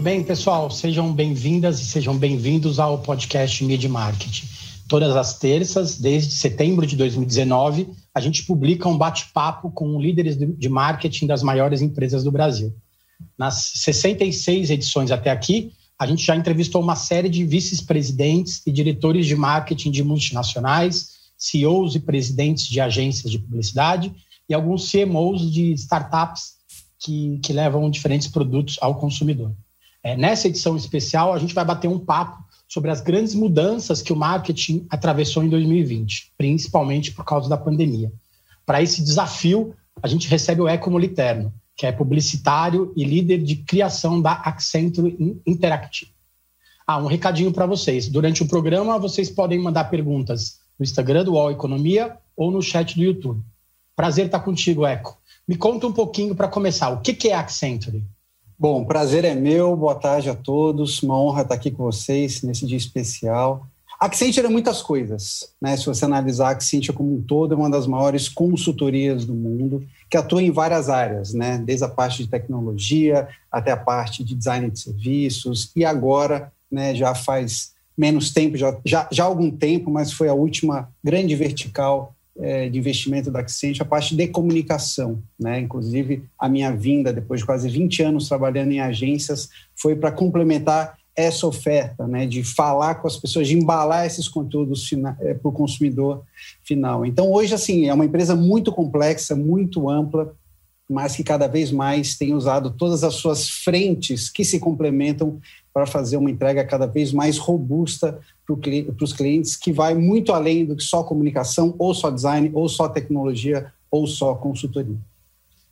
Tudo bem, pessoal? Sejam bem-vindas e sejam bem-vindos ao podcast Mídia Marketing. Todas as terças, desde setembro de 2019, a gente publica um bate-papo com líderes de marketing das maiores empresas do Brasil. Nas 66 edições até aqui, a gente já entrevistou uma série de vice-presidentes e diretores de marketing de multinacionais, CEOs e presidentes de agências de publicidade e alguns CMOs de startups que levam diferentes produtos ao consumidor. Nessa edição especial, a gente vai bater um papo sobre as grandes mudanças que o marketing atravessou em 2020, principalmente por causa da pandemia. Para esse desafio, a gente recebe o Eco Moliterno, que é publicitário e líder de criação da Accenture Interactive. Um recadinho para vocês. Durante o programa, vocês podem mandar perguntas no Instagram do All Economia ou no chat do YouTube. Prazer estar contigo, Eco. Me conta um pouquinho para começar. O que é Accenture? Bom, prazer é meu. Boa tarde a todos. Uma honra estar aqui com vocês nesse dia especial. Accenture é muitas coisas, né? Se você analisar, Accenture como um todo é uma das maiores consultorias do mundo, que atua em várias áreas, né? Desde a parte de tecnologia até a parte de design de serviços. E agora, né, já faz menos tempo, já há algum tempo, mas foi a última grande vertical de investimento da Accenture, a parte de comunicação, né? Inclusive, a minha vinda, depois de quase 20 anos trabalhando em agências, foi para complementar essa oferta, né, de falar com as pessoas, de embalar esses conteúdos para o consumidor final. Então, hoje, assim, é uma empresa muito complexa, muito ampla, mas que cada vez mais tem usado todas as suas frentes que se complementam para fazer uma entrega cada vez mais robusta para os clientes, que vai muito além do que só comunicação, ou só design, ou só tecnologia, ou só consultoria.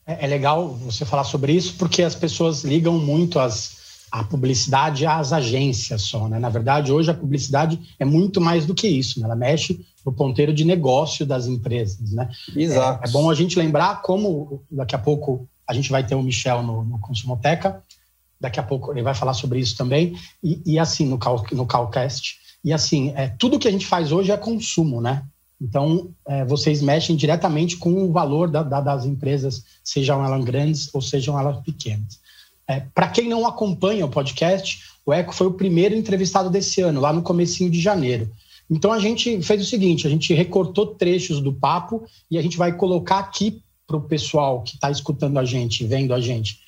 É legal você falar sobre isso, porque as pessoas ligam muito a publicidade às agências só, né? Na verdade, hoje a publicidade é muito mais do que isso, né? Ela mexe no ponteiro de negócio das empresas, né? Exato. É bom a gente lembrar, como daqui a pouco a gente vai ter o Michel no Consumoteca, daqui a pouco ele vai falar sobre isso também, e assim, no Calcast. E assim, tudo que a gente faz hoje é consumo, né? Então, vocês mexem diretamente com o valor das empresas, sejam elas grandes ou sejam elas pequenas. Para quem não acompanha o podcast, o Eco foi o primeiro entrevistado desse ano, lá no comecinho de janeiro. Então, a gente fez o seguinte, a gente recortou trechos do papo e a gente vai colocar aqui para o pessoal que está escutando a gente, vendo a gente,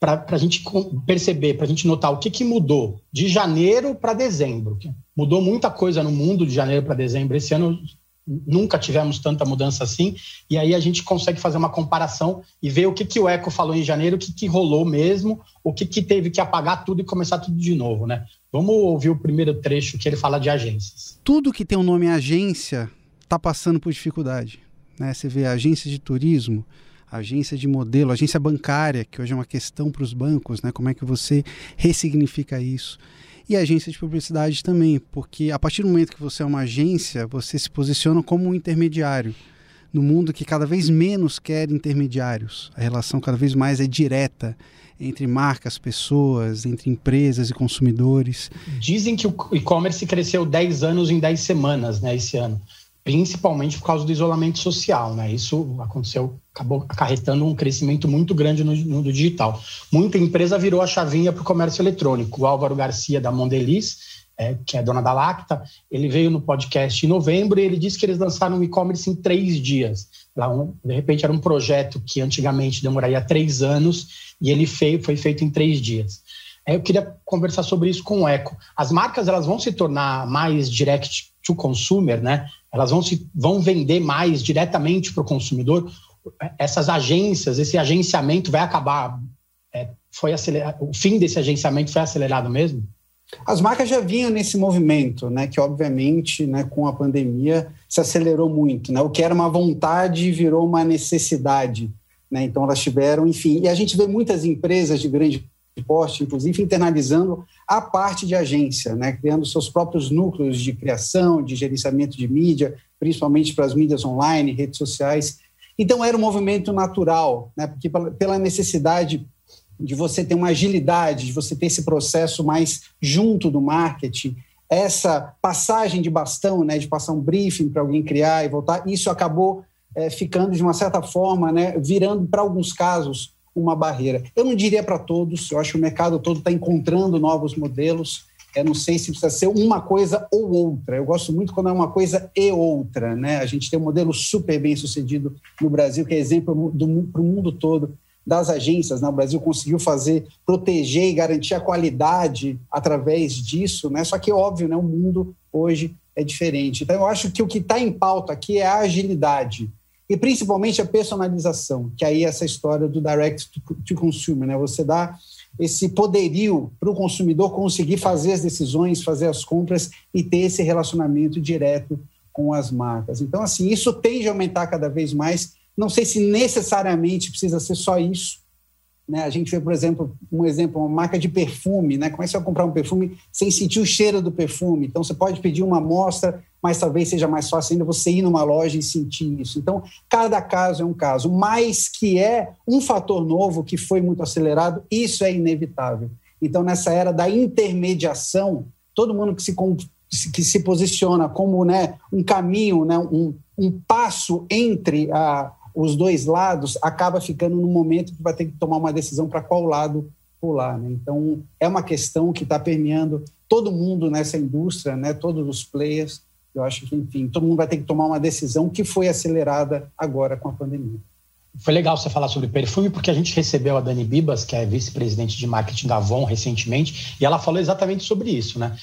para a gente perceber, para a gente notar o que mudou de janeiro para dezembro. Mudou muita coisa no mundo de janeiro para dezembro. Esse ano nunca tivemos tanta mudança assim, e aí a gente consegue fazer uma comparação e ver o que o Eco falou em janeiro, o que rolou mesmo, o que teve que apagar tudo e começar tudo de novo, né? Vamos ouvir o primeiro trecho que ele fala de agências. Tudo que tem o nome agência está passando por dificuldade, né? Você vê agência de turismo, agência de modelo, agência bancária, que hoje é uma questão para os bancos, né? Como é que você ressignifica isso? E agência de publicidade também, porque a partir do momento que você é uma agência, você se posiciona como um intermediário, no mundo que cada vez menos quer intermediários. A relação cada vez mais é direta entre marcas, pessoas, entre empresas e consumidores. Dizem que o e-commerce cresceu 10 anos em 10 semanas, né, esse ano. Principalmente por causa do isolamento social, né? Isso aconteceu, acabou acarretando um crescimento muito grande no mundo digital. Muita empresa virou a chavinha para o comércio eletrônico. O Álvaro Garcia, da Mondeliz, que é dona da Lacta, ele veio no podcast em novembro e ele disse que eles lançaram um e-commerce em 3 dias. Lá, de repente, era um projeto que antigamente demoraria 3 anos e ele foi feito em 3 dias. Eu queria conversar sobre isso com o Eco. As marcas, elas vão se tornar mais direct to consumer, né? Elas vão vender mais diretamente para o consumidor. Essas agências, esse agenciamento vai acabar. O fim desse agenciamento foi acelerado mesmo? As marcas já vinham nesse movimento, né? Que obviamente, né, com a pandemia se acelerou muito, né? O que era uma vontade virou uma necessidade, né? Então elas tiveram, enfim. E a gente vê muitas empresas de grande porte, inclusive, internalizando a parte de agência, né? Criando seus próprios núcleos de criação, de gerenciamento de mídia, principalmente para as mídias online, redes sociais. Então, era um movimento natural, né? Porque pela necessidade de você ter uma agilidade, de você ter esse processo mais junto do marketing, essa passagem de bastão, né? De passar um briefing para alguém criar e voltar, isso acabou ficando, de uma certa forma, né? Virando, para alguns casos, uma barreira. Eu não diria para todos, eu acho que o mercado todo está encontrando novos modelos. Eu não sei se precisa ser uma coisa ou outra. Eu gosto muito quando é uma coisa e outra, né? A gente tem um modelo super bem sucedido no Brasil, que é exemplo para o mundo todo das agências, né? O Brasil conseguiu fazer, proteger e garantir a qualidade através disso, né? Só que, óbvio, né? O mundo hoje é diferente. Então, eu acho que o que está em pauta aqui é a agilidade e, principalmente, a personalização, que aí é essa história do direct to consumer, né? Você dá esse poderio para o consumidor conseguir fazer as decisões, fazer as compras e ter esse relacionamento direto com as marcas. Então, assim, isso tende a aumentar cada vez mais. Não sei se necessariamente precisa ser só isso, né? A gente vê, por exemplo, uma marca de perfume, né? Como é que você vai comprar um perfume sem sentir o cheiro do perfume? Então, você pode pedir uma amostra, mas talvez seja mais fácil ainda você ir numa loja e sentir isso. Então, cada caso é um caso, mas que é um fator novo que foi muito acelerado, isso é inevitável. Então, nessa era da intermediação, todo mundo que se posiciona como, né, um caminho, né, um passo entre os dois lados, acaba ficando no momento que vai ter que tomar uma decisão para qual lado pular, né? Então, é uma questão que está permeando todo mundo nessa indústria, né, todos os players. Eu acho que, enfim, todo mundo vai ter que tomar uma decisão que foi acelerada agora com a pandemia. Foi legal você falar sobre perfume, porque a gente recebeu a Dani Bibas, que é vice-presidente de marketing da Avon, recentemente, e ela falou exatamente sobre isso, né?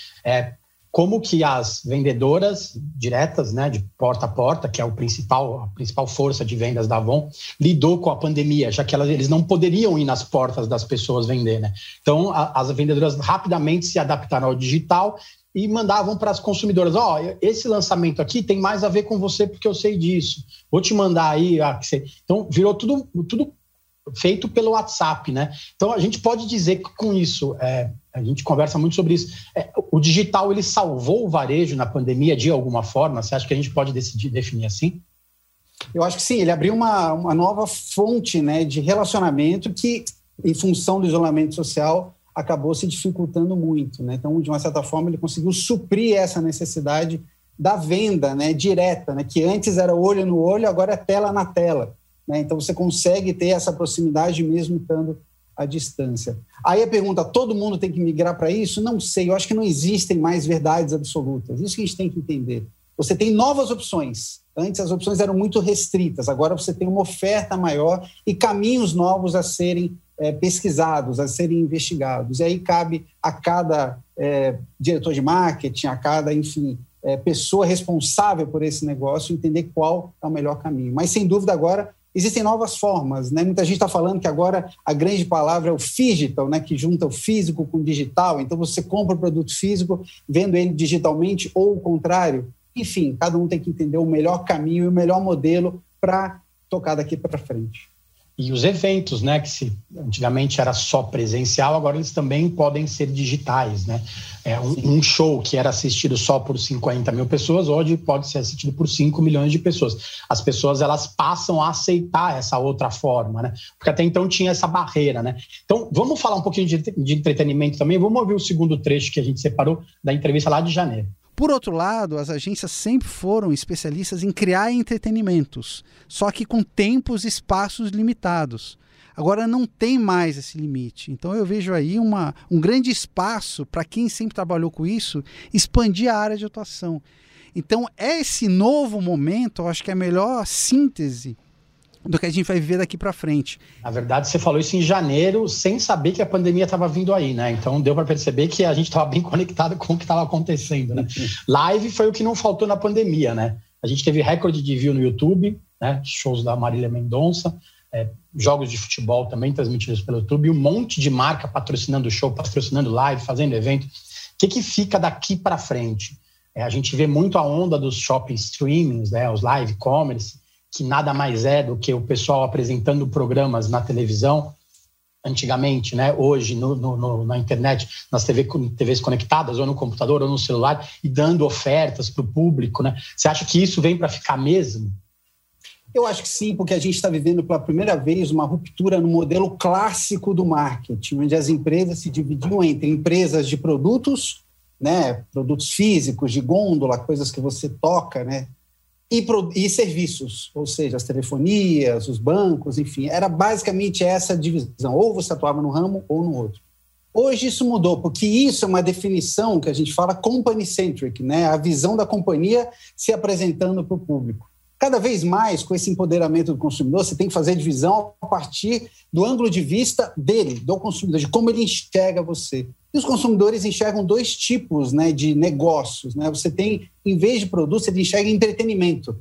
Como que as vendedoras diretas, né, de porta a porta, que é a principal força de vendas da Avon, lidou com a pandemia, já que eles não poderiam ir nas portas das pessoas vender, né? Então, as vendedoras rapidamente se adaptaram ao digital e mandavam para as consumidoras: ó, esse lançamento aqui tem mais a ver com você porque eu sei disso, vou te mandar aí. Então, virou tudo feito pelo WhatsApp, né? Então, a gente pode dizer que com isso, a gente conversa muito sobre isso, o digital, ele salvou o varejo na pandemia de alguma forma? Você acha que a gente pode definir assim? Eu acho que sim, ele abriu uma nova fonte, né, de relacionamento que, em função do isolamento social, acabou se dificultando muito, né? Então, de uma certa forma, ele conseguiu suprir essa necessidade da venda, né, direta, né, que antes era olho no olho, agora é tela na tela, né? Então, você consegue ter essa proximidade mesmo estando à distância. Aí a pergunta: todo mundo tem que migrar para isso? Não sei, eu acho que não existem mais verdades absolutas. Isso que a gente tem que entender. Você tem novas opções. Antes as opções eram muito restritas, agora você tem uma oferta maior e caminhos novos a serem pesquisados, a serem investigados. E aí cabe a cada diretor de marketing, a cada, enfim, pessoa responsável por esse negócio, entender qual é o melhor caminho. Mas, sem dúvida, agora existem novas formas, né? Muita gente está falando que agora a grande palavra é o phygital, né, que junta o físico com o digital. Então, você compra o produto físico vendo ele digitalmente ou o contrário. Enfim, cada um tem que entender o melhor caminho e o melhor modelo para tocar daqui para frente. E os eventos, né, que antigamente era só presencial, agora eles também podem ser digitais, né? Um show que era assistido só por 50 mil pessoas, hoje pode ser assistido por 5 milhões de pessoas. As pessoas, elas passam a aceitar essa outra forma, né? Porque até então tinha essa barreira, né? Então, vamos falar um pouquinho de entretenimento também. Vamos ouvir o segundo trecho que a gente separou da entrevista lá de janeiro. Por outro lado, as agências sempre foram especialistas em criar entretenimentos, só que com tempos e espaços limitados. Agora não tem mais esse limite. Então eu vejo aí um grande espaço para quem sempre trabalhou com isso, expandir a área de atuação. Então esse novo momento, eu acho que é a melhor síntese do que a gente vai viver daqui para frente. Na verdade, você falou isso em janeiro, sem saber que a pandemia estava vindo aí, né? Então, deu para perceber que a gente estava bem conectado com o que estava acontecendo, né? Live foi o que não faltou na pandemia, né? A gente teve recorde de view no YouTube, né? Shows da Marília Mendonça, jogos de futebol também transmitidos pelo YouTube, um monte de marca patrocinando show, patrocinando live, fazendo evento. O que fica daqui para frente? A gente vê muito a onda dos shopping streamings, né? Os live commerce, que nada mais é do que o pessoal apresentando programas na televisão, antigamente, né? Hoje, na internet, nas TVs conectadas, ou no computador, ou no celular, e dando ofertas para o público, né? Você acha que isso vem para ficar mesmo? Eu acho que sim, porque a gente está vivendo pela primeira vez uma ruptura no modelo clássico do marketing, onde as empresas se dividiam entre empresas de produtos, né? Produtos físicos, de gôndola, coisas que você toca, né? e serviços, ou seja, as telefonias, os bancos, enfim. Era basicamente essa divisão, ou você atuava num ramo ou no outro. Hoje isso mudou, porque isso é uma definição que a gente fala company-centric, né? A visão da companhia se apresentando para o público. Cada vez mais, com esse empoderamento do consumidor, você tem que fazer a divisão a partir do ângulo de vista dele, do consumidor, de como ele enxerga você. E os consumidores enxergam dois tipos, né, de negócios, né? Você tem, em vez de produto, você enxerga entretenimento,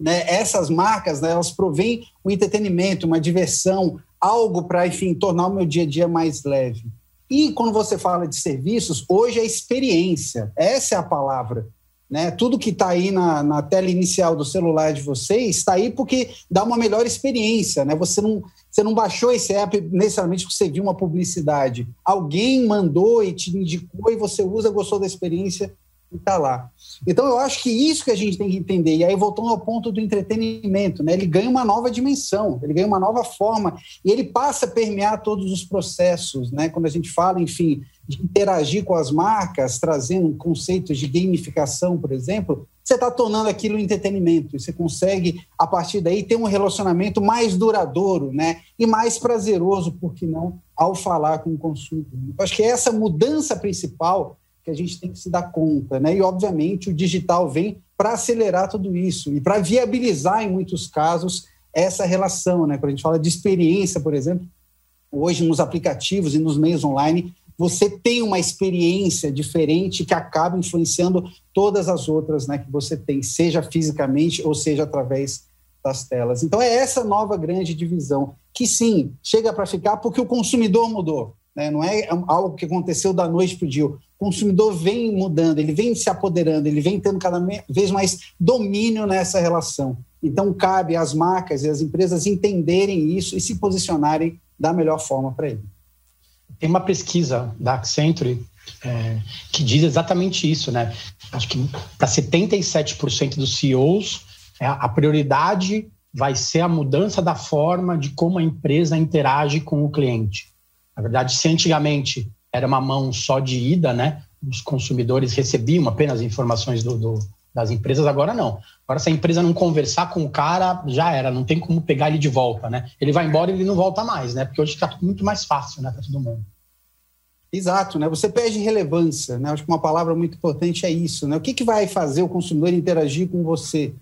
né? Essas marcas, né, elas provêm um entretenimento, uma diversão, algo para, enfim, tornar o meu dia a dia mais leve. E quando você fala de serviços, hoje é experiência. Essa é a palavra, né? Tudo que está aí na tela inicial do celular de vocês está aí porque dá uma melhor experiência, né? Você não baixou esse app necessariamente porque você viu uma publicidade. Alguém mandou e te indicou e você usa, gostou da experiência e está lá. Então, eu acho que isso que a gente tem que entender. E aí, voltando ao ponto do entretenimento, né? Ele ganha uma nova dimensão, ele ganha uma nova forma e ele passa a permear todos os processos, né? Quando a gente fala, enfim, de interagir com as marcas, trazendo conceitos de gamificação, por exemplo, você está tornando aquilo entretenimento. E você consegue, a partir daí, ter um relacionamento mais duradouro, né? E mais prazeroso, por que não, ao falar com o consumidor. Eu acho que essa mudança principal que a gente tem que se dar conta, né? E, obviamente, o digital vem para acelerar tudo isso e para viabilizar, em muitos casos, essa relação, né? Quando a gente fala de experiência, por exemplo, hoje nos aplicativos e nos meios online, você tem uma experiência diferente que acaba influenciando todas as outras, né, que você tem, seja fisicamente ou seja através das telas. Então, é essa nova grande divisão que, sim, chega para ficar porque o consumidor mudou, né? Não é algo que aconteceu da noite para o dia. O consumidor vem mudando, ele vem se apoderando, ele vem tendo cada vez mais domínio nessa relação. Então, cabe às marcas e às empresas entenderem isso e se posicionarem da melhor forma para ele. Tem uma pesquisa da Accenture que diz exatamente isso, né? Acho que para 77% dos CEOs, a prioridade vai ser a mudança da forma de como a empresa interage com o cliente. Na verdade, se antigamente era uma mão só de ida, né? Os consumidores recebiam apenas informações das empresas, agora não. Agora, se a empresa não conversar com o cara, já era, não tem como pegar ele de volta, né? Ele vai embora e ele não volta mais, né? Porque hoje está muito mais fácil, né, para todo mundo. Exato, né? Você perde relevância, né? Acho que uma palavra muito importante é isso, né? O que vai fazer o consumidor interagir com você?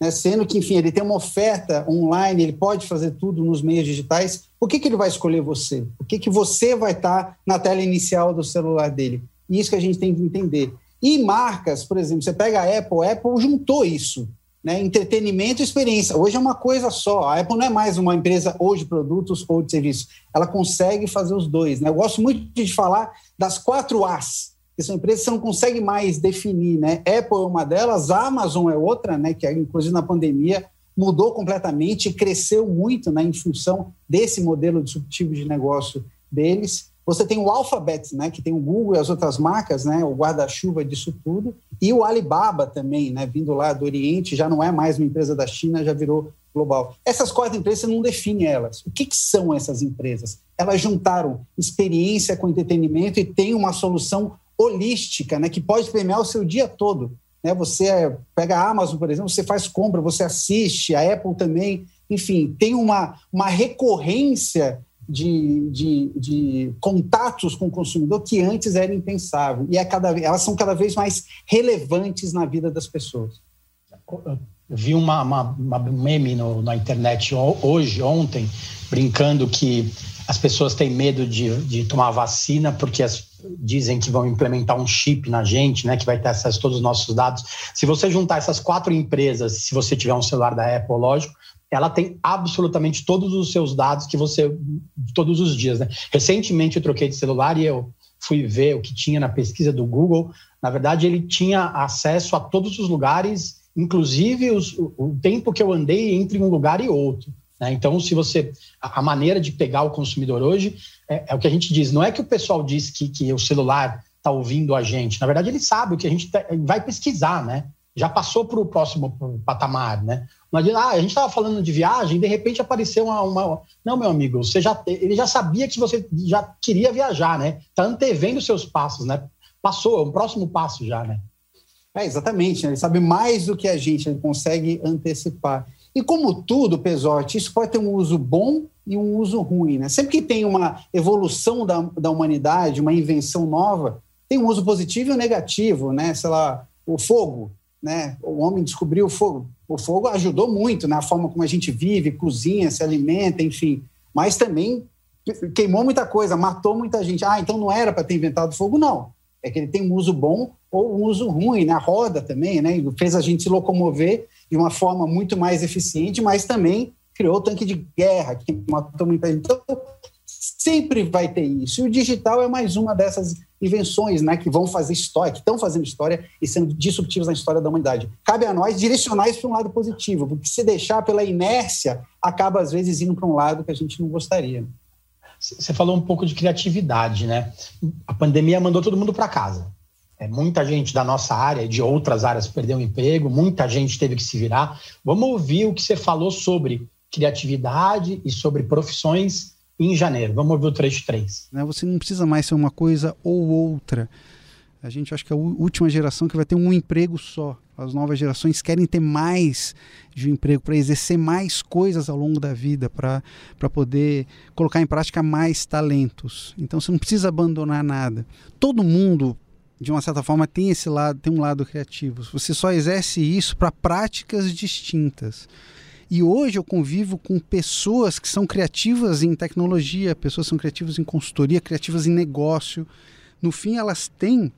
Né? Sendo que, enfim, ele tem uma oferta online, ele pode fazer tudo nos meios digitais, por que ele vai escolher você? Por que você vai estar na tela inicial do celular dele? Isso que a gente tem que entender. E marcas, por exemplo, você pega a Apple juntou isso, né? Entretenimento e experiência. Hoje é uma coisa só. A Apple não é mais uma empresa ou de produtos ou de serviços. Ela consegue fazer os dois, né? Eu gosto muito de falar das 4 A's. Que são empresas que você não consegue mais definir, né? Apple é uma delas, a Amazon é outra, né? Que inclusive na pandemia mudou completamente e cresceu muito, né, em função desse modelo disruptivo de negócio deles. Você tem o Alphabet, né, que tem o Google e as outras marcas, né, o guarda-chuva disso tudo. E o Alibaba também, né, vindo lá do Oriente, já não é mais uma empresa da China, já virou global. Essas 4 empresas, você não define elas. O que são essas empresas? Elas juntaram experiência com entretenimento e tem uma solução holística, né, que pode permear o seu dia todo, né? Você pega a Amazon, por exemplo, você faz compra, você assiste, a Apple também, enfim, tem uma recorrência de contatos com o consumidor que antes era impensável e elas são cada vez mais relevantes na vida das pessoas. Eu vi uma meme na internet ontem, brincando que as pessoas têm medo de tomar vacina porque dizem que vão implementar um chip na gente, né, que vai ter acesso a todos os nossos dados. Se você juntar essas 4 empresas, se você tiver um celular da Apple, lógico, ela tem absolutamente todos os seus dados que você... Todos os dias, né? Recentemente eu troquei de celular e eu fui ver o que tinha na pesquisa do Google. Na verdade, ele tinha acesso a todos os lugares, inclusive o tempo que eu andei entre um lugar e outro. Então, se você... A maneira de pegar o consumidor hoje é o que a gente diz. Não é que o pessoal diz que o celular está ouvindo a gente. Na verdade, ele sabe o que a gente vai pesquisar, né? Já passou para o próximo patamar, né? A gente estava falando de viagem, de repente apareceu Não, meu amigo, ele já sabia que você já queria viajar, né? Está antevendo seus passos, né? Passou, é um próximo passo já, né? É, exatamente, né? Ele sabe mais do que a gente, ele consegue antecipar. E como tudo, Pesotti, isso pode ter um uso bom e um uso ruim, né? Sempre que tem uma evolução da humanidade, uma invenção nova, tem um uso positivo e um negativo, né? Sei lá, o fogo, né? O homem descobriu o fogo. O fogo ajudou muito na forma como a gente vive, cozinha, se alimenta, enfim. Mas também queimou muita coisa, matou muita gente. Ah, então não era para ter inventado fogo, não. É que ele tem um uso bom ou um uso ruim, né? A roda também, né? Fez a gente se locomover de uma forma muito mais eficiente, mas também criou o tanque de guerra, que matou muita gente. Então, sempre vai ter isso. E o digital é mais uma dessas invenções, né, que vão fazer história, que estão fazendo história e sendo disruptivas na história da humanidade. Cabe a nós direcionar isso para um lado positivo, porque se deixar pela inércia, acaba às vezes indo para um lado que a gente não gostaria. Você falou um pouco de criatividade, né? A pandemia mandou todo mundo para casa. Muita gente da nossa área e de outras áreas perdeu o emprego, muita gente teve que se virar. Vamos ouvir o que você falou sobre criatividade e sobre profissões em janeiro. Vamos ouvir o trecho 3. Você não precisa mais ser uma coisa ou outra. A gente acha que é a última geração que vai ter um emprego só. As novas gerações querem ter mais de um emprego, para exercer mais coisas ao longo da vida, para poder colocar em prática mais talentos. Então você não precisa abandonar nada. Todo mundo, de uma certa forma, tem esse lado, tem um lado criativo. Você só exerce isso para práticas distintas. E hoje eu convivo com pessoas que são criativas em tecnologia, pessoas que são criativas em consultoria, criativas em negócio. No fim, elas têm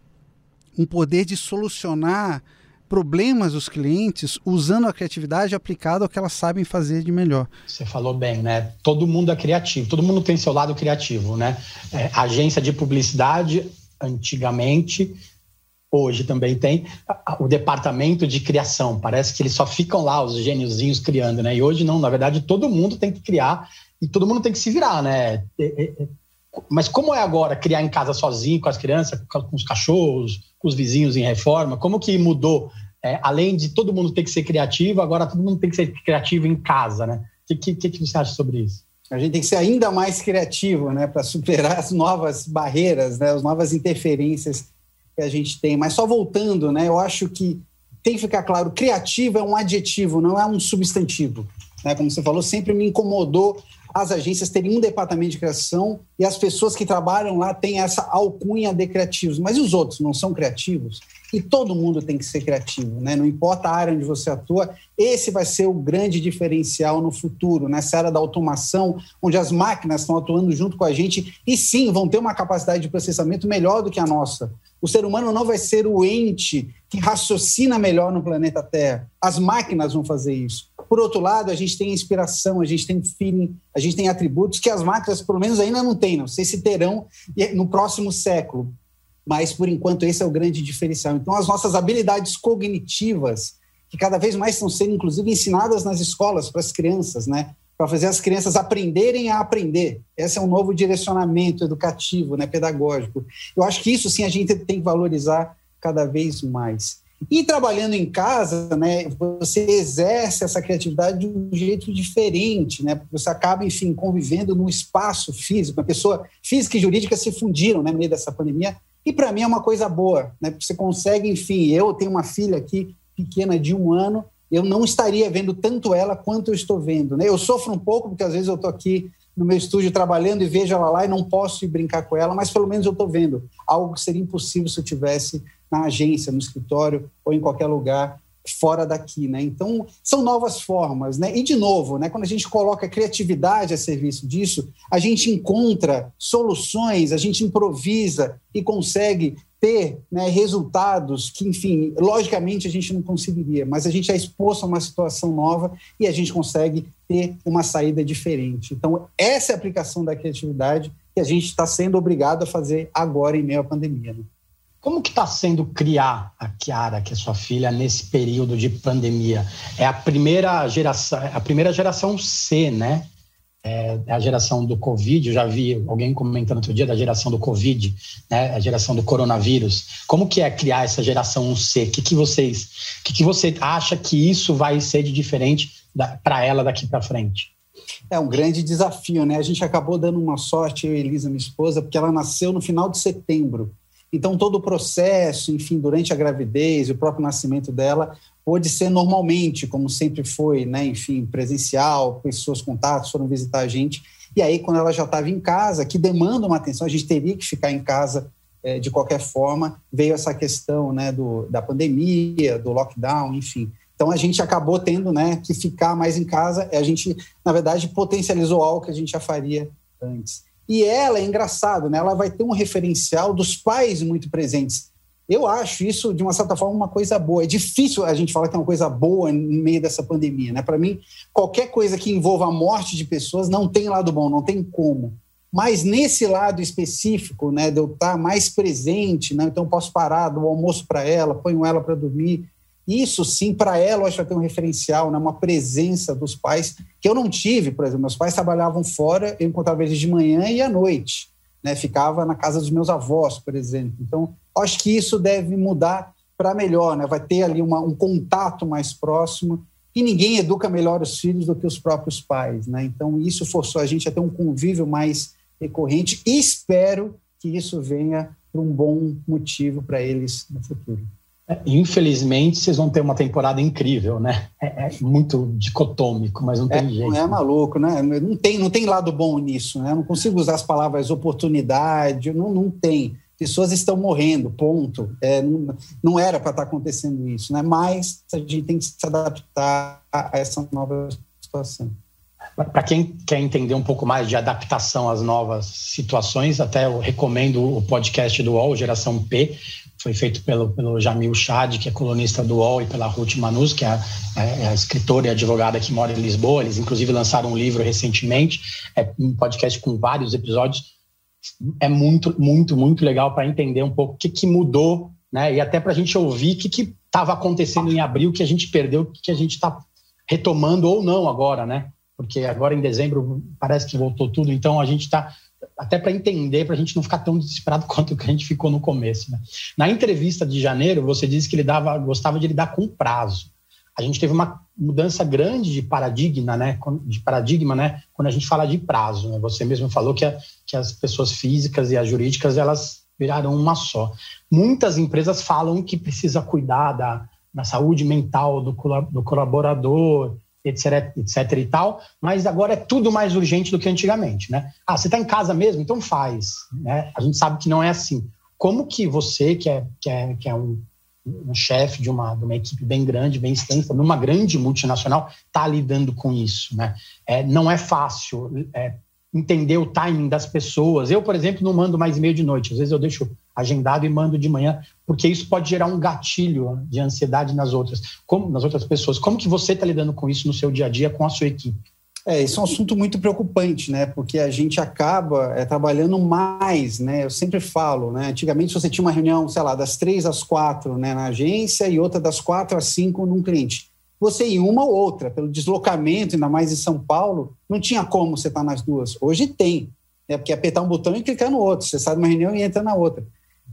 um poder de solucionar problemas dos clientes usando a criatividade aplicada ao que elas sabem fazer de melhor. Você falou bem, né? Todo mundo é criativo, todo mundo tem seu lado criativo, né? Agência de publicidade, antigamente, hoje também tem, o departamento de criação. Parece que eles só ficam lá, os gêniozinhos criando, né? E hoje não, na verdade, todo mundo tem que criar e todo mundo tem que se virar, né? Mas como é agora criar em casa sozinho, com as crianças, com os cachorros, com os vizinhos em reforma? Como que mudou? Além de todo mundo ter que ser criativo, agora todo mundo tem que ser criativo em casa, né? O que você acha sobre isso? A gente tem que ser ainda mais criativo, né? Para superar as novas barreiras, né? As novas interferências que a gente tem. Mas só voltando, né? Eu acho que tem que ficar claro, criativo é um adjetivo, não é um substantivo, né? Como você falou, sempre me incomodou as agências terem um departamento de criação e as pessoas que trabalham lá têm essa alcunha de criativos. Mas e os outros não são criativos? E todo mundo tem que ser criativo, né? Não importa a área onde você atua, esse vai ser o grande diferencial no futuro, nessa era da automação, onde as máquinas estão atuando junto com a gente e sim, vão ter uma capacidade de processamento melhor do que a nossa. O ser humano não vai ser o ente que raciocina melhor no planeta Terra. As máquinas vão fazer isso. Por outro lado, a gente tem inspiração, a gente tem feeling, a gente tem atributos que as máquinas, pelo menos, ainda não têm. Não sei se terão no próximo século, mas, por enquanto, esse é o grande diferencial. Então, as nossas habilidades cognitivas, que cada vez mais estão sendo, inclusive, ensinadas nas escolas para as crianças, né? Para fazer as crianças aprenderem a aprender. Esse é um novo direcionamento educativo, né? Pedagógico. Eu acho que isso, sim, a gente tem que valorizar cada vez mais. E trabalhando em casa, né, você exerce essa criatividade de um jeito diferente, né? Você acaba, enfim, convivendo num espaço físico, a pessoa física e jurídica se fundiram, né, no meio dessa pandemia, e para mim é uma coisa boa, né? Você consegue, enfim, eu tenho uma filha aqui pequena de 1 ano, eu não estaria vendo tanto ela quanto eu estou vendo, né? Eu sofro um pouco porque às vezes eu estou aqui no meu estúdio trabalhando e vejo ela lá e não posso ir brincar com ela, mas pelo menos eu estou vendo, algo que seria impossível se eu tivesse na agência, no escritório ou em qualquer lugar fora daqui, né? Então, são novas formas, né? E, de novo, né, quando a gente coloca a criatividade a serviço disso, a gente encontra soluções, a gente improvisa e consegue ter, né, resultados que, enfim, logicamente a gente não conseguiria, mas a gente é exposto a uma situação nova e a gente consegue ter uma saída diferente. Então, essa é a aplicação da criatividade que a gente está sendo obrigado a fazer agora em meio à pandemia, né? Como que está sendo criar a Chiara, que é sua filha, nesse período de pandemia? É a primeira geração C, né? É a geração do Covid, eu já vi alguém comentando outro dia da geração do Covid, né? A geração do coronavírus. Como que é criar essa geração C? O que você acha que isso vai ser de diferente para ela daqui para frente? É um grande desafio, né? A gente acabou dando uma sorte, eu e Elisa, minha esposa, porque ela nasceu no final de setembro. Então, todo o processo, enfim, durante a gravidez e o próprio nascimento dela, pôde ser normalmente, como sempre foi, né? Enfim, presencial, pessoas, contatos, foram visitar a gente. E aí, quando ela já estava em casa, que demanda uma atenção, a gente teria que ficar em casa de qualquer forma, veio essa questão, né, da pandemia, do lockdown, enfim. Então, a gente acabou tendo, né, que ficar mais em casa. A gente, na verdade, potencializou algo que a gente já faria antes. E ela é engraçado, né? Ela vai ter um referencial dos pais muito presentes. Eu acho isso, de uma certa forma, uma coisa boa. É difícil a gente falar que é uma coisa boa no meio dessa pandemia, né? Para mim, qualquer coisa que envolva a morte de pessoas não tem lado bom, não tem como. Mas nesse lado específico, né, de eu estar mais presente, né? Então eu posso parar, dou o almoço para ela, ponho ela para dormir. Isso sim, para ela, eu acho que vai ter um referencial, né? Uma presença dos pais, que eu não tive, por exemplo. Meus pais trabalhavam fora, eu encontrava eles de manhã e à noite, né? Ficava na casa dos meus avós, por exemplo. Então, acho que isso deve mudar para melhor, né? Vai ter ali um contato mais próximo, e ninguém educa melhor os filhos do que os próprios pais, né? Então, isso forçou a gente a ter um convívio mais recorrente, e espero que isso venha por um bom motivo para eles no futuro. Infelizmente, vocês vão ter uma temporada incrível, né? É muito dicotômico, mas não tem jeito. É maluco, né? Não tem lado bom nisso, né? Eu não consigo usar as palavras oportunidade, não tem. Pessoas estão morrendo, ponto. Não era para estar acontecendo isso, né? Mas a gente tem que se adaptar a essa nova situação. Para quem quer entender um pouco mais de adaptação às novas situações, até eu recomendo o podcast do UOL, Geração P. Foi feito pelo Jamil Chade, que é colunista do UOL, e pela Ruth Manus, que é a escritora e advogada que mora em Lisboa. Eles, inclusive, lançaram um livro recentemente. É um podcast com vários episódios. É muito, muito, muito legal para entender um pouco o que mudou, né? E até para a gente ouvir o que estava acontecendo em abril, que a gente perdeu, o que a gente está retomando ou não agora, né? Porque agora em dezembro parece que voltou tudo. Então, a gente está... até para entender, para a gente não ficar tão desesperado quanto que a gente ficou no começo, né? Na entrevista de janeiro, você disse que gostava de lidar com prazo. A gente teve uma mudança grande de paradigma, né? Quando a gente fala de prazo, né? Você mesmo falou que as pessoas físicas e as jurídicas, elas viraram uma só. Muitas empresas falam que precisa cuidar da saúde mental do colaborador, etc e tal, mas agora é tudo mais urgente do que antigamente, né? Ah, você está em casa mesmo? Então faz, né? A gente sabe que não é assim. Como que você, que é um chefe de uma equipe bem grande, bem extensa, numa grande multinacional, está lidando com isso, né? Não é fácil entender o timing das pessoas. Eu, por exemplo, não mando mais e-mail de noite. Às vezes eu deixo agendado e mando de manhã, porque isso pode gerar um gatilho de ansiedade nas outras pessoas. Como que você está lidando com isso no seu dia a dia, com a sua equipe? Isso é um assunto muito preocupante, né? Porque a gente acaba trabalhando mais, né? Eu sempre falo, né? Antigamente você tinha uma reunião, sei lá, das 3 às 4, né, na agência, e outra das 4 às 5 num cliente. Você em uma ou outra, pelo deslocamento, ainda mais em São Paulo, não tinha como você estar nas duas. Hoje tem, né? Porque apertar um botão e clicar no outro. Você sai de uma reunião e entra na outra.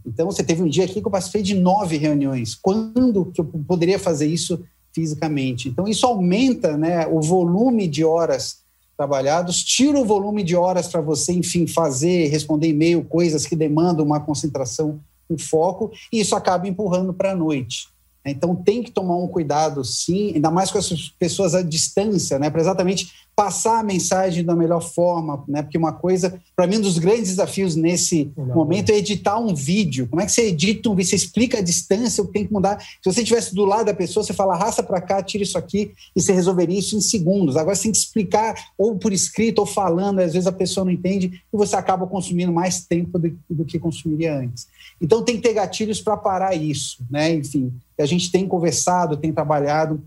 Então, você teve um dia aqui que eu participei de 9 reuniões. Quando que eu poderia fazer isso fisicamente? Então, isso aumenta, né, o volume de horas trabalhadas, tira o volume de horas para você, enfim, fazer, responder e-mail, coisas que demandam uma concentração, um foco, e isso acaba empurrando para a noite. Então, tem que tomar um cuidado, sim, ainda mais com as pessoas à distância, né, para exatamente passar a mensagem da melhor forma, né, porque uma coisa, para mim, um dos grandes desafios nesse momento é editar um vídeo. Como é que você edita um vídeo? Você explica a distância, o que tem que mudar. Se você estivesse do lado da pessoa, você fala, arrasta para cá, tira isso aqui, e você resolveria isso em segundos. Agora, você tem que explicar ou por escrito ou falando, às vezes a pessoa não entende e você acaba consumindo mais tempo do que consumiria antes. Então, tem que ter gatilhos para parar isso, né, enfim. A gente tem conversado, tem trabalhado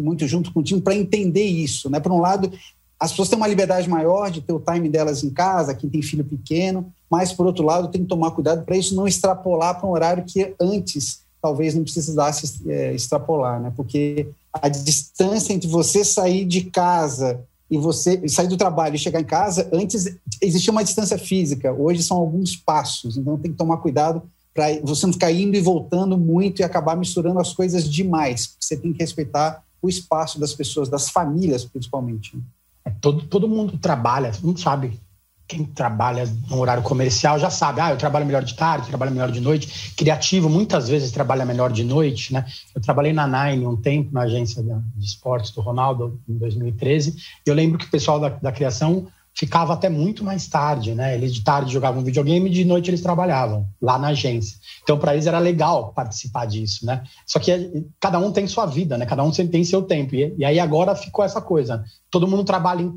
muito junto com o time para entender isso, né? Por um lado, as pessoas têm uma liberdade maior de ter o time delas em casa, quem tem filho pequeno, mas, por outro lado, tem que tomar cuidado para isso não extrapolar para um horário que antes talvez não precisasse extrapolar, né? Porque a distância entre você sair de casa e você sair do trabalho e chegar em casa, antes existia uma distância física, hoje são alguns passos, então tem que tomar cuidado para você não ficar indo e voltando muito e acabar misturando as coisas demais. Você tem que respeitar o espaço das pessoas, das famílias, principalmente. Todo mundo trabalha, todo mundo sabe Quem trabalha no horário comercial já sabe, eu trabalho melhor de tarde, trabalho melhor de noite. Criativo muitas vezes trabalha melhor de noite, né? Eu trabalhei na Nine um tempo, na agência de esportes do Ronaldo, em 2013. E eu lembro que o pessoal da criação ficava até muito mais tarde, né? Eles de tarde jogavam videogame e de noite eles trabalhavam lá na agência. Então, para eles era legal participar disso, né? Só que cada um tem sua vida, né? Cada um tem seu tempo. E aí agora ficou essa coisa. Todo mundo trabalha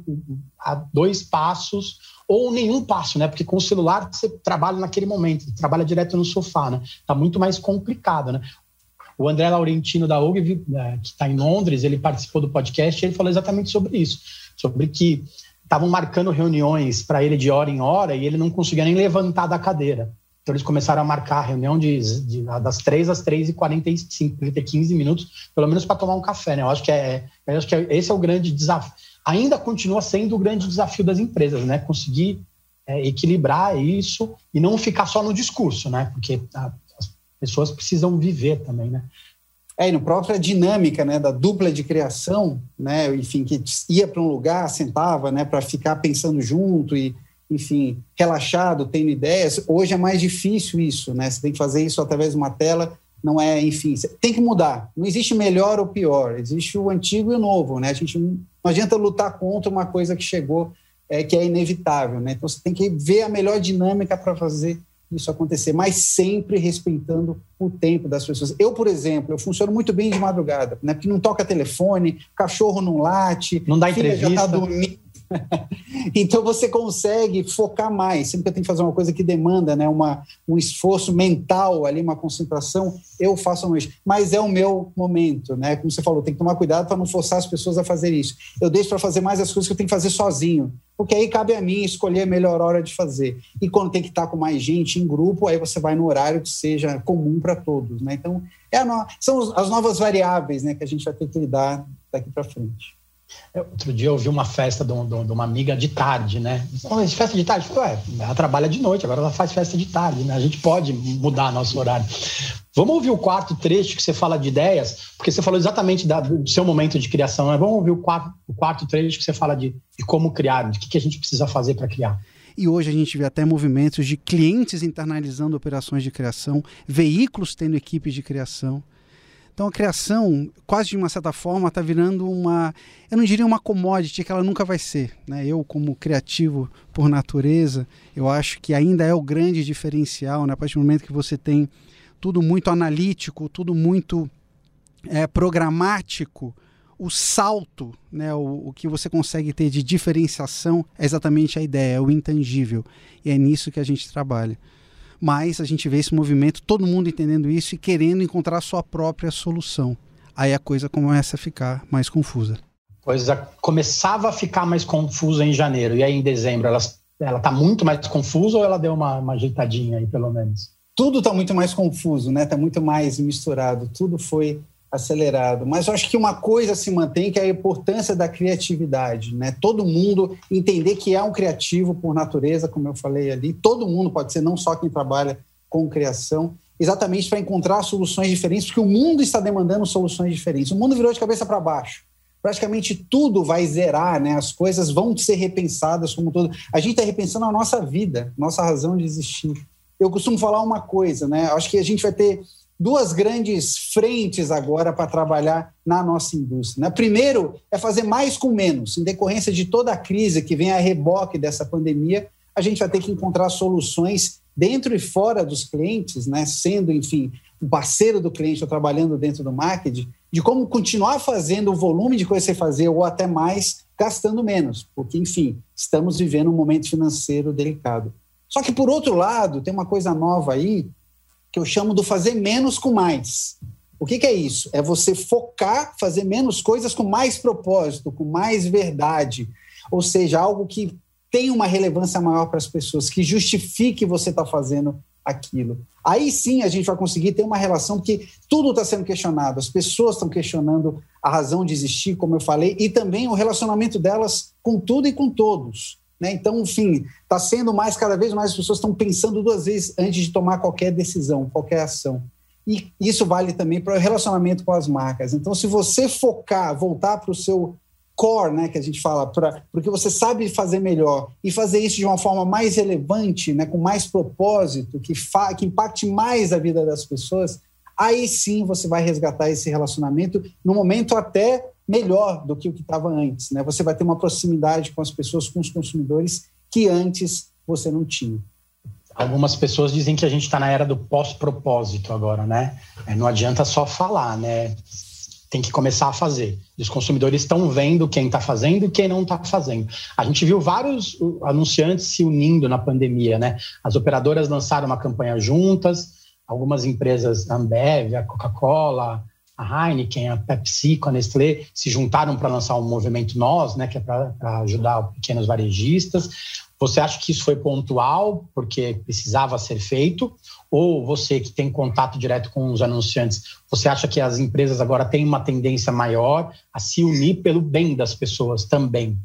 a dois passos ou nenhum passo, né? Porque com o celular você trabalha naquele momento, trabalha direto no sofá, né? Tá muito mais complicado, né? O André Laurentino da OG, que está em Londres, ele participou do podcast e ele falou exatamente sobre isso, sobre que estavam marcando reuniões para ele de hora em hora e ele não conseguia nem levantar da cadeira. Então eles começaram a marcar a reunião das 3 às 3h45, 15 minutos, pelo menos para tomar um café, né? Eu acho que esse é o grande desafio. Ainda continua sendo o grande desafio das empresas, né? Conseguir equilibrar isso e não ficar só no discurso, né? Porque as pessoas precisam viver também, né? E no próprio a dinâmica, né, da dupla de criação, né, enfim, que ia para um lugar, sentava, né, para ficar pensando junto e, enfim, relaxado, tendo ideias. Hoje é mais difícil isso, né? Você tem que fazer isso através de uma tela, não é, enfim, tem que mudar. Não existe melhor ou pior, existe o antigo e o novo, né? A gente não adianta lutar contra uma coisa que chegou, que é inevitável, né? Então você tem que ver a melhor dinâmica para fazer isso acontecer, mas sempre respeitando o tempo das pessoas. Eu, por exemplo, eu funciono muito bem de madrugada, né? Porque não toca telefone, cachorro não late, não dá entrevista, já tá dormindo. Então você consegue focar mais. Sempre que eu tenho que fazer uma coisa que demanda, né, um esforço mental ali, uma concentração, eu faço a noite. Mas é o meu momento, né? Como você falou, tem que tomar cuidado para não forçar as pessoas a fazer isso. Eu deixo para fazer mais as coisas que eu tenho que fazer sozinho, porque aí cabe a mim escolher a melhor hora de fazer. E quando tem que estar com mais gente em grupo, aí você vai no horário que seja comum para todos, né? Então são as novas variáveis, né, que a gente vai ter que lidar daqui para frente. Outro dia eu vi uma festa de uma amiga de tarde, né? Festa de tarde? Ela trabalha de noite, agora ela faz festa de tarde, né? A gente pode mudar nosso horário. Vamos ouvir o quarto trecho que você fala de ideias, porque você falou exatamente do seu momento de criação, né? Vamos ouvir o quarto trecho que você fala de como criar, de que a gente precisa fazer para criar. E hoje a gente vê até movimentos de clientes internalizando operações de criação, veículos tendo equipes de criação. Então a criação, quase de uma certa forma, está virando eu não diria uma commodity, que ela nunca vai ser, né? Eu, como criativo por natureza, eu acho que ainda é o grande diferencial, né? A partir do momento que você tem tudo muito analítico, tudo muito programático, o salto, né, o que você consegue ter de diferenciação é exatamente a ideia, é o intangível. E é nisso que a gente trabalha. Mas a gente vê esse movimento, todo mundo entendendo isso e querendo encontrar a sua própria solução. Aí a coisa começa a ficar mais confusa. A coisa começava a ficar mais confusa em janeiro. E aí em dezembro, ela está muito mais confusa ou ela deu uma ajeitadinha aí, pelo menos? Tudo está muito mais confuso, né? Está muito mais misturado. Tudo foi acelerado. Mas eu acho que uma coisa se mantém, que é a importância da criatividade, né? Todo mundo entender que é um criativo por natureza, como eu falei ali. Todo mundo pode ser, não só quem trabalha com criação, exatamente para encontrar soluções diferentes, porque o mundo está demandando soluções diferentes. O mundo virou de cabeça para baixo. Praticamente tudo vai zerar, né? As coisas vão ser repensadas como um todo. A gente está repensando a nossa vida, nossa razão de existir. Eu costumo falar uma coisa, né? Acho que a gente vai ter duas grandes frentes agora para trabalhar na nossa indústria, né? Primeiro é fazer mais com menos. Em decorrência de toda a crise que vem a reboque dessa pandemia, a gente vai ter que encontrar soluções dentro e fora dos clientes, né? Sendo, enfim, um parceiro do cliente ou trabalhando dentro do marketing, de como continuar fazendo o volume de coisa que você fazia ou até mais, gastando menos. Porque, enfim, estamos vivendo um momento financeiro delicado. Só que, por outro lado, tem uma coisa nova aí, que eu chamo do fazer menos com mais. O que é isso? É você focar, fazer menos coisas com mais propósito, com mais verdade. Ou seja, algo que tem uma relevância maior para as pessoas, que justifique você estar fazendo aquilo. Aí sim a gente vai conseguir ter uma relação, porque tudo está sendo questionado, as pessoas estão questionando a razão de existir, como eu falei, e também o relacionamento delas com tudo e com todos. Né? Então, enfim, está sendo cada vez mais as pessoas estão pensando duas vezes antes de tomar qualquer decisão, qualquer ação. E isso vale também para o relacionamento com as marcas. Então, se você voltar para o seu core, né, que a gente fala, porque você sabe fazer melhor e fazer isso de uma forma mais relevante, né, com mais propósito, que impacte mais a vida das pessoas, aí sim você vai resgatar esse relacionamento no momento até melhor do que o que estava antes, né? Você vai ter uma proximidade com as pessoas, com os consumidores, que antes você não tinha. Algumas pessoas dizem que a gente está na era do pós-propósito agora, né? Não adianta só falar, né? Tem que começar a fazer. Os consumidores estão vendo quem está fazendo e quem não está fazendo. A gente viu vários anunciantes se unindo na pandemia, né? As operadoras lançaram uma campanha juntas, algumas empresas, a Ambev, a Coca-Cola, a Heineken, a Pepsi, a Nestlé, se juntaram para lançar o movimento Nós, né? Que é para ajudar os pequenos varejistas. Você acha que isso foi pontual, porque precisava ser feito? Ou você que tem contato direto com os anunciantes, você acha que as empresas agora têm uma tendência maior a se unir pelo bem das pessoas também?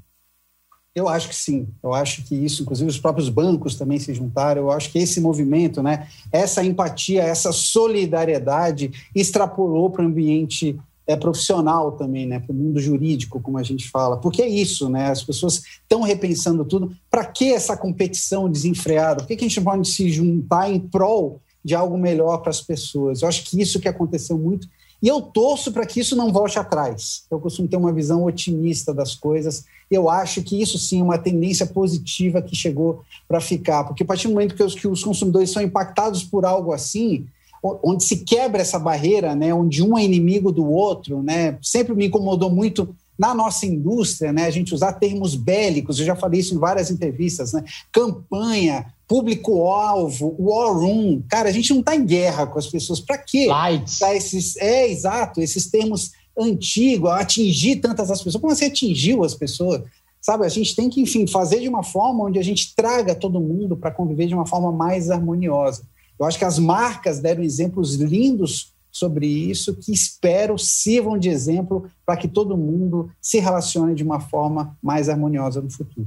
Eu acho que sim. Eu acho que isso, inclusive os próprios bancos também se juntaram. Eu acho que esse movimento, né, essa empatia, essa solidariedade extrapolou para o ambiente profissional também, né, para o mundo jurídico, como a gente fala. Porque é isso, né? As pessoas estão repensando tudo. Para que essa competição desenfreada? Por que a gente pode se juntar em prol de algo melhor para as pessoas? Eu acho que isso que aconteceu muito. E eu torço para que isso não volte atrás. Eu costumo ter uma visão otimista das coisas. Eu acho que isso sim é uma tendência positiva que chegou para ficar. Porque a partir do momento que os consumidores são impactados por algo assim, onde se quebra essa barreira, né, onde um é inimigo do outro, né, sempre me incomodou muito na nossa indústria, né, a gente usar termos bélicos, eu já falei isso em várias entrevistas, né, campanha, público-alvo, war room, cara, a gente não está em guerra com as pessoas, para quê? Tá esses termos antigos, atingir tantas as pessoas, como você atingiu as pessoas? Sabe, a gente tem que, enfim, fazer de uma forma onde a gente traga todo mundo para conviver de uma forma mais harmoniosa. Eu acho que as marcas deram exemplos lindos sobre isso, que espero sirvam de exemplo para que todo mundo se relacione de uma forma mais harmoniosa no futuro.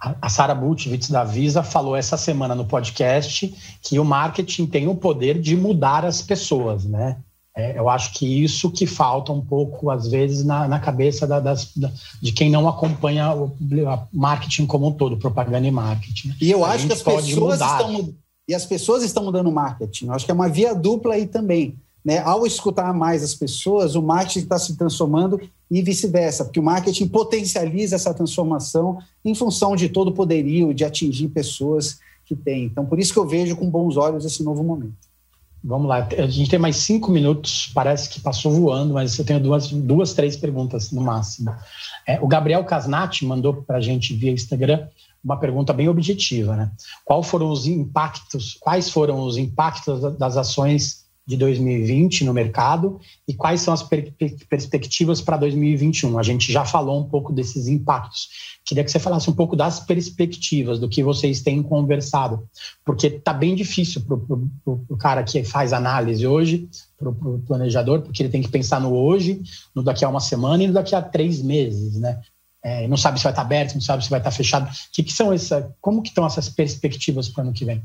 A Sara Butwitz da Visa falou essa semana no podcast que o marketing tem o poder de mudar as pessoas, né? Eu acho que isso que falta um pouco, às vezes, na cabeça de quem não acompanha o marketing como um todo, propaganda e marketing. E eu acho que as pessoas estão... E as pessoas estão mudando o marketing. Eu acho que é uma via dupla aí também, né? Ao escutar mais as pessoas, o marketing está se transformando e vice-versa, porque o marketing potencializa essa transformação em função de todo o poderio, de atingir pessoas que tem. Então, por isso que eu vejo com bons olhos esse novo momento. Vamos lá. A gente tem mais 5 minutos. Parece que passou voando, mas eu tenho três perguntas no máximo. O Gabriel Casnati mandou para a gente via Instagram uma pergunta bem objetiva, né? Quais foram os impactos das ações de 2020 no mercado e quais são as perspectivas para 2021? A gente já falou um pouco desses impactos. Queria que você falasse um pouco das perspectivas, do que vocês têm conversado, porque está bem difícil para o cara que faz análise hoje, para o planejador, porque ele tem que pensar no hoje, no daqui a uma semana e no daqui a 3 meses, né? Não sabe se vai estar aberto, não sabe se vai estar fechado. Como que estão essas perspectivas para o ano que vem?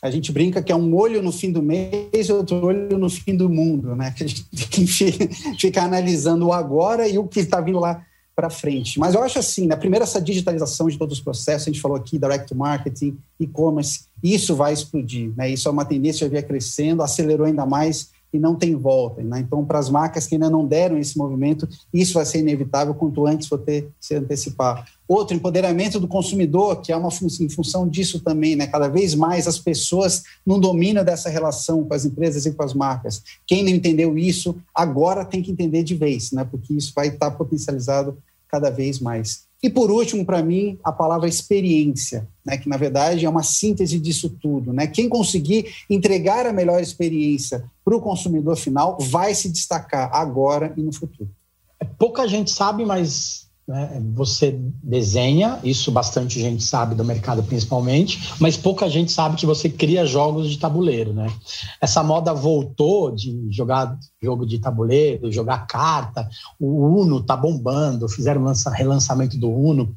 A gente brinca que é um olho no fim do mês e outro olho no fim do mundo, né? Que a gente tem que ficar analisando o agora e o que está vindo lá para frente. Mas eu acho assim, né? Primeiro, essa digitalização de todos os processos, a gente falou aqui, direct marketing, e-commerce, isso vai explodir, né? Isso é uma tendência que já vinha crescendo, acelerou ainda mais e não tem volta, né? Então, para as marcas que ainda não deram esse movimento, isso vai ser inevitável, quanto antes for se antecipar. Outro, empoderamento do consumidor, que é uma função disso também, né? Cada vez mais as pessoas no domínio dessa relação com as empresas e com as marcas. Quem não entendeu isso, agora tem que entender de vez, né? Porque isso vai estar potencializado cada vez mais. E por último, para mim, a palavra experiência, né, que na verdade é uma síntese disso tudo, né? Quem conseguir entregar a melhor experiência para o consumidor final vai se destacar agora e no futuro. Pouca gente sabe, mas né, você desenha, isso bastante gente sabe do mercado principalmente, mas pouca gente sabe que você cria jogos de tabuleiro, né? Essa moda voltou de jogar jogo de tabuleiro, jogar carta, o Uno tá bombando, fizeram relançamento do Uno.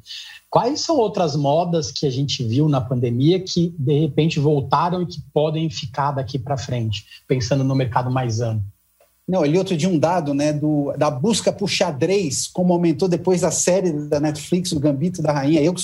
Quais são outras modas que a gente viu na pandemia que de repente voltaram e que podem ficar daqui para frente, pensando no mercado mais amplo? Não, eu li outro dia um dado, né, da busca por xadrez, como aumentou depois da série da Netflix, o Gambito da Rainha. Eu que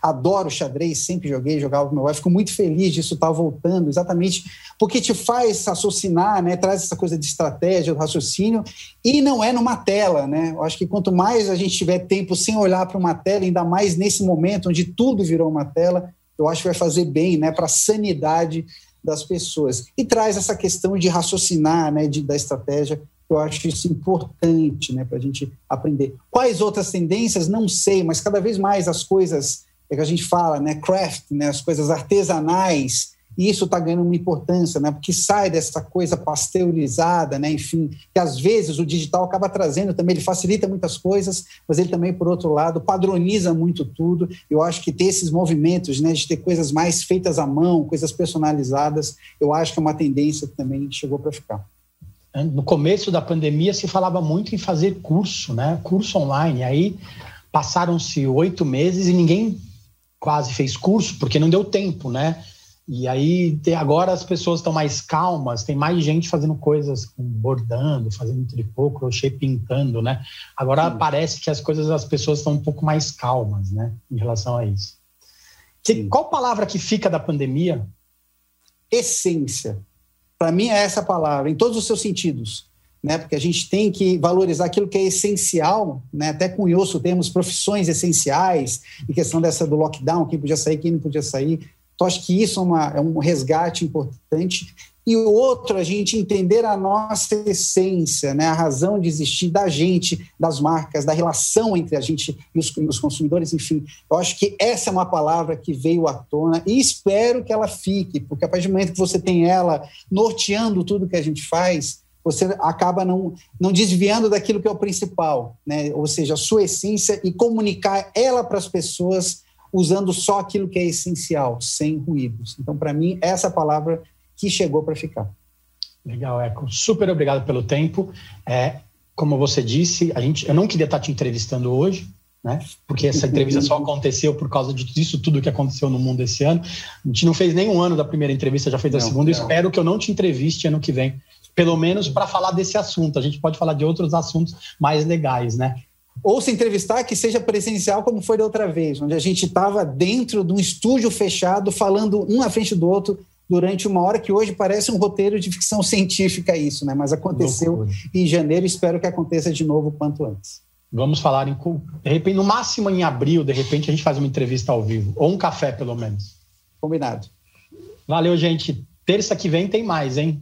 adoro xadrez, sempre jogava com meu pai, fico muito feliz disso estar voltando, exatamente porque te faz raciocinar, né, traz essa coisa de estratégia, do raciocínio, e não é numa tela, né? Eu acho que quanto mais a gente tiver tempo sem olhar para uma tela, ainda mais nesse momento onde tudo virou uma tela, eu acho que vai fazer bem, né, para a sanidade das pessoas. E traz essa questão de raciocinar, né, da estratégia, eu acho isso importante, né, para a gente aprender. Quais outras tendências? Não sei, mas cada vez mais as coisas que a gente fala, né, craft, né, as coisas artesanais, e isso está ganhando uma importância, né, porque sai dessa coisa pasteurizada, né, enfim, que às vezes o digital acaba trazendo também, ele facilita muitas coisas, mas ele também, por outro lado, padroniza muito tudo. Eu acho que ter esses movimentos, né, de ter coisas mais feitas à mão, coisas personalizadas, eu acho que é uma tendência que também chegou para ficar. No começo da pandemia se falava muito em fazer curso, né, curso online, aí passaram-se 8 meses e ninguém quase fez curso, porque não deu tempo, né? E aí, agora as pessoas estão mais calmas, tem mais gente fazendo coisas, bordando, fazendo tricô, crochê, pintando, né? Agora parece que as pessoas estão um pouco mais calmas, né? Em relação a isso. Qual palavra que fica da pandemia? Essência. Para mim é essa palavra, em todos os seus sentidos, né? Porque a gente tem que valorizar aquilo que é essencial, né? Até cunhou-se o termo profissões essenciais, em questão dessa do lockdown, quem podia sair, quem não podia sair. Então, acho que isso é um resgate importante. E o outro, a gente entender a nossa essência, né? A razão de existir da gente, das marcas, da relação entre a gente e os consumidores, enfim. Eu acho que essa é uma palavra que veio à tona e espero que ela fique, porque a partir do momento que você tem ela norteando tudo que a gente faz, você acaba não desviando daquilo que é o principal, né? Ou seja, a sua essência e comunicar ela para as pessoas usando só aquilo que é essencial, sem ruídos. Então, para mim, essa palavra que chegou para ficar. Legal, Eco. Super obrigado pelo tempo. Como você disse, eu não queria estar te entrevistando hoje, né? Porque essa entrevista só aconteceu por causa disso tudo que aconteceu no mundo esse ano. A gente não fez nem um ano da primeira entrevista, já fez a segunda. Espero que eu não te entreviste ano que vem, pelo menos para falar desse assunto. A gente pode falar de outros assuntos mais legais, né? Ou se entrevistar, que seja presencial como foi da outra vez, onde a gente estava dentro de um estúdio fechado, falando um à frente do outro durante 1 hora, que hoje parece um roteiro de ficção científica isso, né? Mas aconteceu em janeiro e espero que aconteça de novo o quanto antes. Vamos falar, de repente, no máximo em abril, de repente a gente faz uma entrevista ao vivo, ou um café pelo menos. Combinado. Valeu, gente. Terça que vem tem mais, hein?